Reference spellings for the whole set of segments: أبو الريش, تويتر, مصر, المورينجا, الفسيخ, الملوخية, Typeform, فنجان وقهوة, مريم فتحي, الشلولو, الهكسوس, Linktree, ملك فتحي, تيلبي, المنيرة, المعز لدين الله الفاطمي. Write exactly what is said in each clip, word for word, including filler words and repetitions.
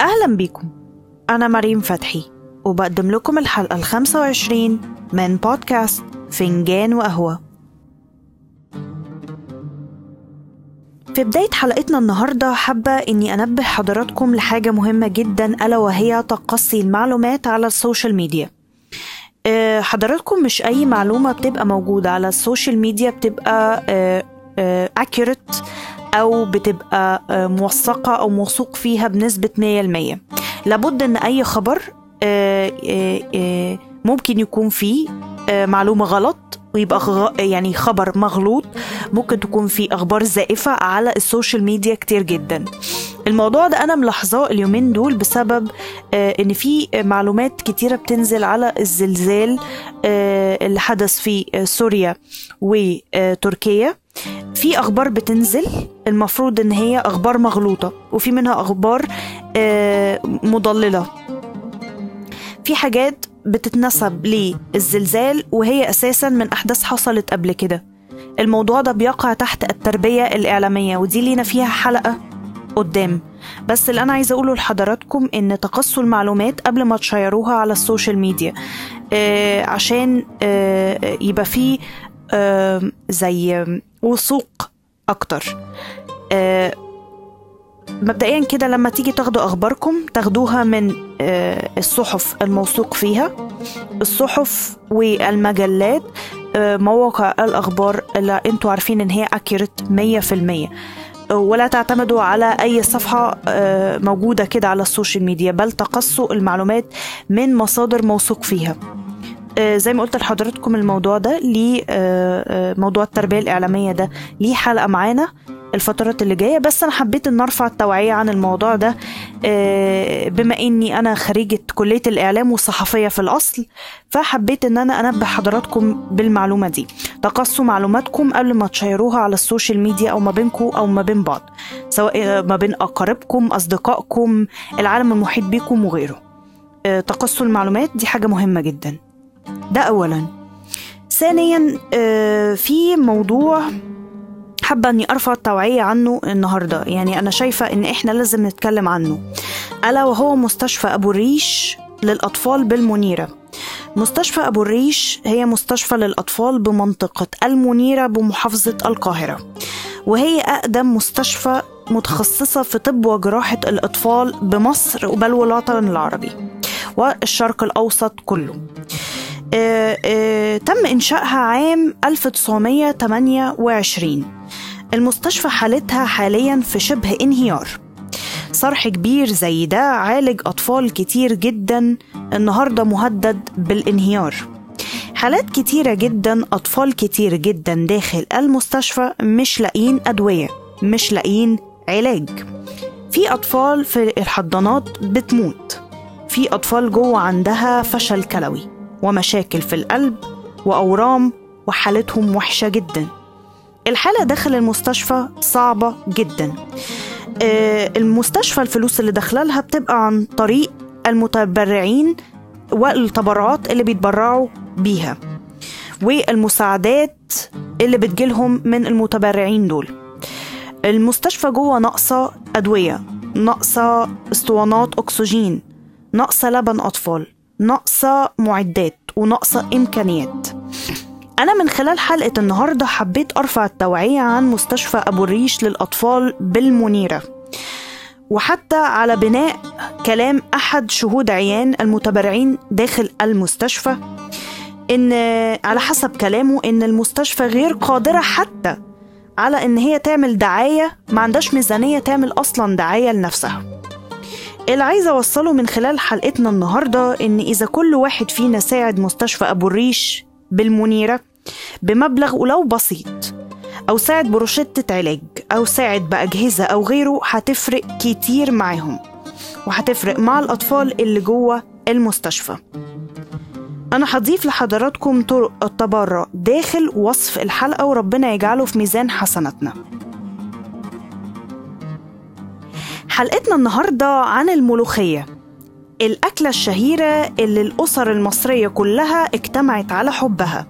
أهلا بيكم، أنا مريم فتحي وبقدم لكم الحلقة الخامسة وعشرين من بودكاست فنجان وقهوة. في بداية حلقتنا النهاردة حابة إني أنبه حضراتكم لحاجة مهمة جدا، ألا وهي تقصي المعلومات على السوشيال ميديا. أه حضراتكم مش أي معلومة بتبقى موجودة على السوشيال ميديا بتبقى أه أه accurate أو بتبقى أه موثقة أو موثوق فيها بنسبة مية بالمية. لابد إن أي خبر أه أه أه ممكن يكون فيه أه معلومة غلط ويبقى غ... يعني خبر مغلوط، ممكن تكون فيه أخبار زائفة على السوشيال ميديا كتير جدا. الموضوع ده أنا ملاحظاه اليومين دول بسبب آه إن في معلومات كتيرة بتنزل على الزلزال آه اللي حدث في سوريا وتركيا. في أخبار بتنزل المفروض إن هي أخبار مغلوطة، وفي منها أخبار آه مضللة. في حاجات بتتنسب للزلزال وهي أساساً من أحداث حصلت قبل كده. الموضوع ده بيقع تحت التربية الإعلامية، ودي لينا فيها حلقة قدام. بس اللي أنا عايزة أقوله لحضراتكم إن تقصوا المعلومات قبل ما تشيروها على السوشيال ميديا، آه عشان آه يبقى فيه آه زي وثوق أكتر. آه مبدئيا كده لما تيجي تاخدوا أخباركم تاخدوها من الصحف الموثوق فيها، الصحف والمجلات، مواقع الأخبار اللي انتوا عارفين ان هي accurate مية بالمية، ولا تعتمدوا على أي صفحة موجودة كده على السوشيال ميديا، بل تقصوا المعلومات من مصادر موثوق فيها. زي ما قلت لحضراتكم الموضوع ده ليه، موضوع التربية الإعلامية ده ليه حلقة معانا الفترات اللي جاية، بس أنا حبيت أن أرفع التوعية عن الموضوع ده بما أني أنا خريجة كلية الإعلام والصحفية في الأصل، فحبيت أن أنا أنبه حضراتكم بالمعلومة دي. تقصوا معلوماتكم قبل ما تشيروها على السوشيال ميديا أو ما بينكم أو ما بين بعض، سواء ما بين أقاربكم، أصدقائكم، العالم المحيط بيكم وغيره. تقصوا المعلومات دي حاجة مهمة جدا، ده أولا. ثانيا، في موضوع حابة أني أرفع التوعية عنه النهاردة، يعني أنا شايفة أن إحنا لازم نتكلم عنه، ألا وهو مستشفى أبو الريش للأطفال بالمنيرة. مستشفى أبو الريش هي مستشفى للأطفال بمنطقة المنيرة بمحافظة القاهرة، وهي أقدم مستشفى متخصصة في طب وجراحة الأطفال بمصر وبالوطن العربي والشرق الأوسط كله. آآ آآ تم إنشائها عام ألف وتسعمية تمانية وعشرين. المستشفى حالتها حاليا في شبه انهيار. صرح كبير زي ده عالج أطفال كتير جدا النهاردة مهدد بالانهيار. حالات كتيرة جدا، أطفال كتير جدا داخل المستشفى مش لاقيين أدوية، مش لاقيين علاج. في أطفال في الحضانات بتموت، في أطفال جوه عندها فشل كلوي ومشاكل في القلب وأورام وحالتهم وحشة جدا. الحالة داخل المستشفى صعبة جدا. المستشفى الفلوس اللي داخلالها بتبقى عن طريق المتبرعين والتبرعات اللي بيتبرعوا بيها والمساعدات اللي بتجيلهم من المتبرعين دول. المستشفى جوه ناقصة أدوية، ناقصة اسطوانات أكسجين، ناقصة لبن أطفال، ناقصة معدات، وناقصة إمكانيات. أنا من خلال حلقة النهاردة حبيت أرفع التوعية عن مستشفى أبو الريش للأطفال بالمنيرة، وحتى على بناء كلام أحد شهود عيان المتبرعين داخل المستشفى، إن على حسب كلامه إن المستشفى غير قادرة حتى على إن هي تعمل دعاية، ما عندهاش ميزانية تعمل أصلا دعاية لنفسها. اللي عايزة أوصله من خلال حلقتنا النهاردة إن إذا كل واحد فينا ساعد مستشفى أبو الريش بالمنيرة بمبلغ ولو بسيط، أو ساعد بروشتة علاج، أو ساعد بأجهزة أو غيره، هتفرق كتير معهم وهتفرق مع الأطفال اللي جوه المستشفى. أنا هضيف لحضراتكم طرق التبرع داخل وصف الحلقة، وربنا يجعله في ميزان حسناتنا. حلقتنا النهاردة عن الملوخية، الأكلة الشهيرة اللي الأسر المصرية كلها اجتمعت على حبها.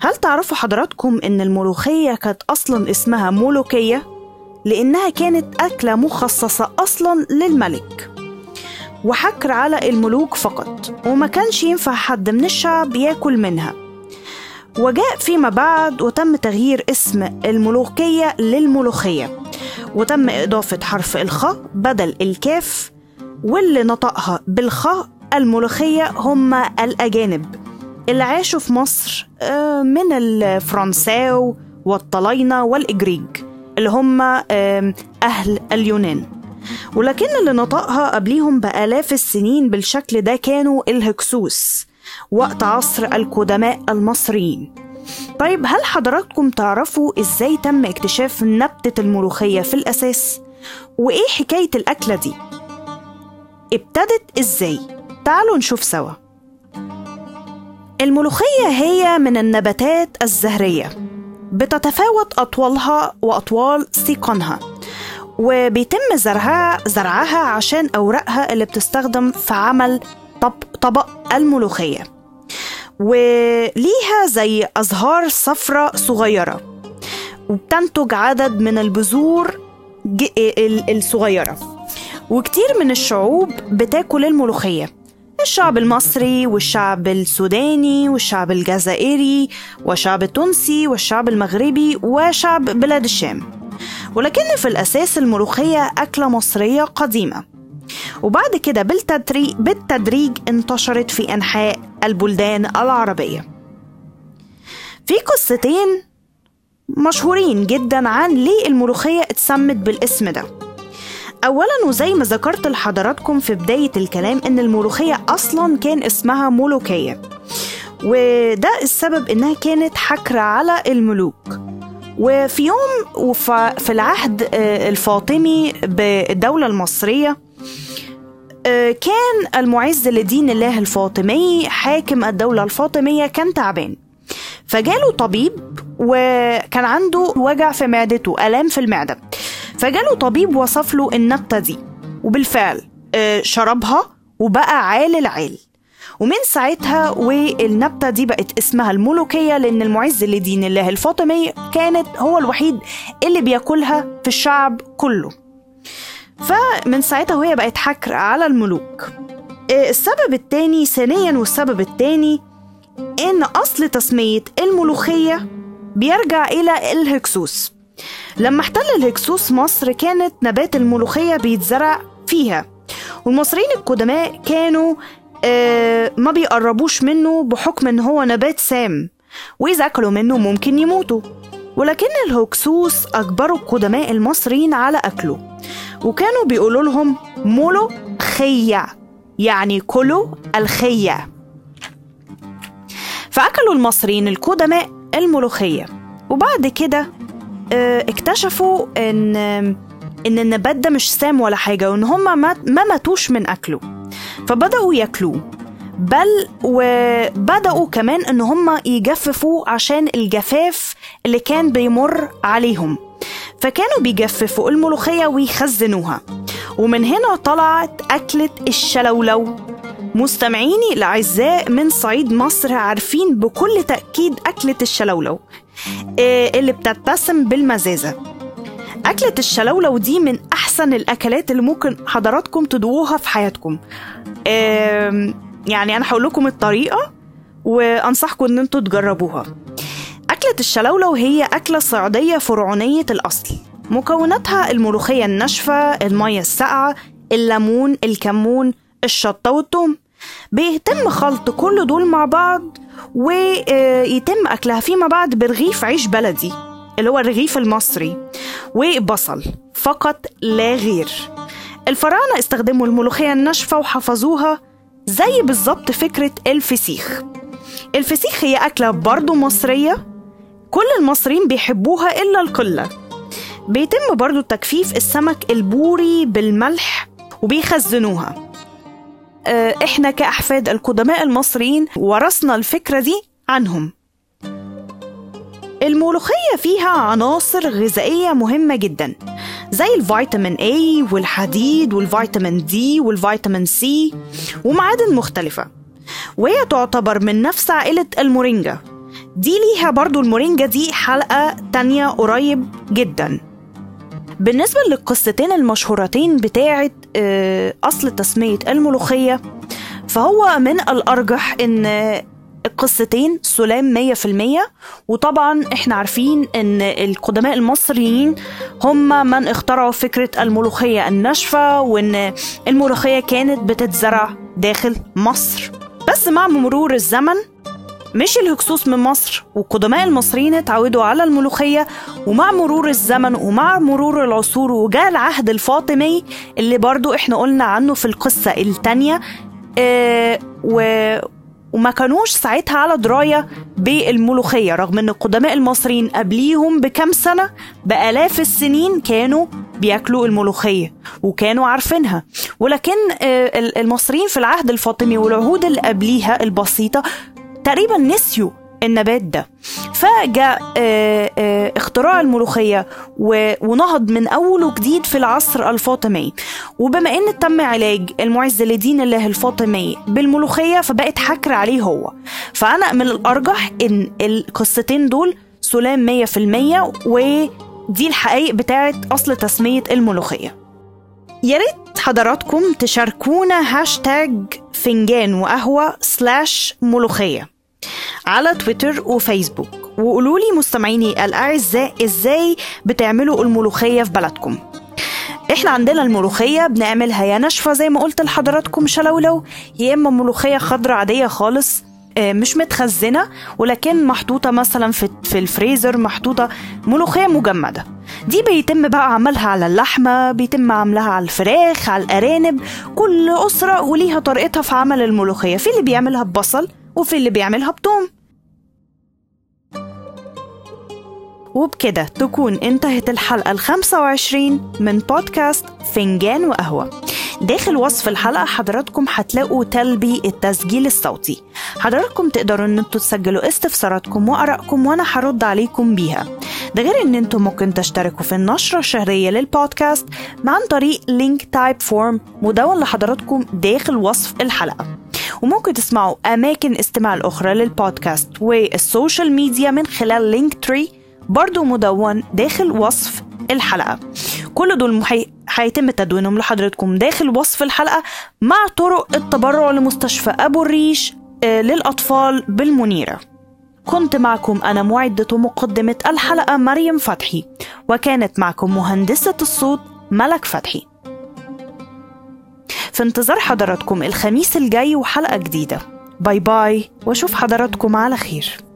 هل تعرفوا حضراتكم أن الملوخية كانت أصلا اسمها ملوكية لأنها كانت أكلة مخصصة أصلا للملك، وحكر على الملوك فقط، وما كانش ينفع حد من الشعب ياكل منها. وجاء فيما بعد وتم تغيير اسم الملوخية للملوخية، وتم إضافة حرف الخاء بدل الكاف، واللي نطقها بالخاء الملوخية هم الأجانب اللي عاشوا في مصر من الفرنساو والطلاينة والإجريج اللي هم أهل اليونان، ولكن اللي نطقها قبليهم بآلاف السنين بالشكل ده كانوا الهكسوس وقت عصر القدماء المصريين. طيب، هل حضراتكم تعرفوا إزاي تم اكتشاف نبتة الملوخية في الأساس؟ وإيه حكاية الأكلة دي؟ ابتدت إزاي؟ تعالوا نشوف سوا. الملوخية هي من النباتات الزهرية، بتتفاوت أطولها وأطوال سيقانها، وبيتم زرعها, زرعها عشان أوراقها اللي بتستخدم في عمل طب طبق الملوخية، وليها زي أزهار صفراء صغيرة، وبتنتج عدد من البذور الصغيرة. وكتير من الشعوب بتاكل الملوخية، الشعب المصري والشعب السوداني والشعب الجزائري والشعب التونسي والشعب المغربي وشعب بلاد الشام، ولكن في الأساس الملوخية أكلة مصرية قديمة، وبعد كده بالتدريج انتشرت في أنحاء البلدان العربية. في قصتين مشهورين جدا عن ليه الملوخية اتسمت بالاسم ده. أولا، وزي ما ذكرت لحضراتكم في بداية الكلام، إن الملوخية أصلا كان اسمها ملوكية، وده السبب إنها كانت حكرة على الملوك. وفي يوم وفي العهد الفاطمي بالدولة المصرية، كان المعز لدين الله الفاطمي حاكم الدولة الفاطمية كان تعبان، فجاله طبيب وكان عنده وجع في معدته، ألم في المعدة، فجاله طبيب وصف له النبتة دي، وبالفعل شربها وبقى عال العال. ومن ساعتها والنبتة دي بقت اسمها الملوكية، لأن المعز لدين الله الفاطمي كانت هو الوحيد اللي بياكلها في الشعب كله، فمن ساعتها وهي بقت حكر على الملوك. السبب التاني ثانيا والسبب التاني إن أصل تسمية الملوخية بيرجع إلى الهكسوس. لما احتل الهكسوس مصر كانت نبات الملوخية بيتزرع فيها، والمصريين القدماء كانوا ما بيقربوش منه بحكم ان هو نبات سام، واذا اكلوا منه ممكن يموتوا، ولكن الهكسوس اجبروا القدماء المصريين على اكله، وكانوا بيقولوا لهم مولو خيا، يعني كلوا الخيا. فاكلوا المصريين القدماء الملوخيه، وبعد كده اكتشفوا ان ان النبات ده مش سام ولا حاجه، وان هم ما ماتوش من اكله، فبدأوا ياكلوه، بل وبدأوا كمان ان هم يجففوا عشان الجفاف اللي كان بيمر عليهم، فكانوا بيجففوا الملوخية ويخزنوها. ومن هنا طلعت أكلة الشلولو. مستمعيني الأعزاء من صعيد مصر عارفين بكل تأكيد أكلة الشلولو اللي بتتسم بالمزازة. أكلة الشلولو دي من أحسن الأكلات اللي ممكن حضراتكم تدوقوها في حياتكم. يعني أنا هقول لكم الطريقة وأنصحكم إن أنتوا تجربوها. أكلة الشلولو هي أكلة صعيدية فرعونية الأصل، مكوناتها الملوخية الناشفة، المية الساقعة، الليمون، الكمون، الشطة والثوم. بيتم خلط كل دول مع بعض، ويتم أكلها فيما بعد برغيف عيش بلدي اللي هو الرغيف المصري، وبصل فقط لا غير. الفراعنة استخدموا الملوخية الناشفة وحفظوها، زي بالظبط فكرة الفسيخ. الفسيخ هي أكلة برضو مصرية، كل المصريين بيحبوها إلا القلة. بيتم برضو تجفيف السمك البوري بالملح وبيخزنوها. إحنا كأحفاد القدماء المصريين ورثنا الفكرة دي عنهم. الملوخية فيها عناصر غذائية مهمة جدا، زي الفيتامين A والحديد والفيتامين D والفيتامين C ومعادن مختلفة، وهي تعتبر من نفس عائلة المورينجا دي. ليها برضو المورينجا دي حلقة تانية قريب جدا. بالنسبة للقصتين المشهورتين بتاعة أصل تسمية الملوخية، فهو من الأرجح إن القصتين سلام مية في المية. وطبعا احنا عارفين ان القدماء المصريين هم من اخترعوا فكرة الملوخية الناشفة، وان الملوخية كانت بتتزرع داخل مصر. بس مع مرور الزمن مشي الهكسوس من مصر والقدماء المصريين اتعودوا على الملوخية، ومع مرور الزمن ومع مرور العصور وجاء العهد الفاطمي اللي برضو احنا قلنا عنه في القصة التانية، اه و وما كانوش ساعتها على دراية بالملوخية، رغم ان القدماء المصريين قبليهم بكم سنة بآلاف السنين كانوا بياكلوا الملوخية وكانوا عارفينها. ولكن المصريين في العهد الفاطمي والعهود اللي قبليها البسيطة تقريبا نسيوا النبات ده، فجاء اختراع الملوخية ونهض من أول وجديد في العصر الفاطمي. وبما أن تم علاج المعز لدين الله الفاطمي بالملوخية فبقت حكر عليه هو. فأنا من الأرجح أن القصتين دول سلام مية في المية، ودي الحقيقة بتاعت أصل تسمية الملوخية. ياريت حضراتكم تشاركونا هاشتاج فنجان وقهوة سلاش ملوخية على تويتر وفيسبوك، وقولولي مستمعيني الأعزاء إزاي بتعملوا الملوخية في بلدكم. إحنا عندنا الملوخية بنعملها يا ناشفة زي ما قلت لحضراتكم شلولو، يا إما ملوخية خضرة عادية خالص مش متخزنة ولكن محطوطة مثلا في الفريزر، محطوطة ملوخية مجمدة. دي بيتم بقى عملها على اللحمة، بيتم عملها على الفراخ، على الأرانب، كل أسرة وليها طريقتها في عمل الملوخية. في اللي بيعملها ببصل وفي اللي بيعملها بتوم. وبكده تكون انتهت الحلقة الخمسة وعشرين من بودكاست فنجان وقهوة. داخل وصف الحلقة حضراتكم هتلاقوا تلبي التسجيل الصوتي، حضراتكم تقدروا ان انتوا تسجلوا استفساراتكم وآرائكم وانا هرد عليكم بيها. ده غير ان انتوا ممكن تشتركوا في النشرة الشهرية للبودكاست عن طريق لينك تايب فورم مدون لحضراتكم داخل وصف الحلقة. وممكن تسمعوا أماكن استماع الأخرى للبودكاست والسوشيال ميديا من خلال لينك تري برضو مدون داخل وصف الحلقة. كل دول هيتم تدوينهم لحضراتكم داخل وصف الحلقة، مع طرق التبرع لمستشفى أبو الريش للأطفال بالمنيرة. كنت معكم أنا معدة ومقدمة الحلقة مريم فتحي، وكانت معكم مهندسة الصوت ملك فتحي. في انتظار حضراتكم الخميس الجاي وحلقة جديدة. باي باي واشوف حضراتكم على خير.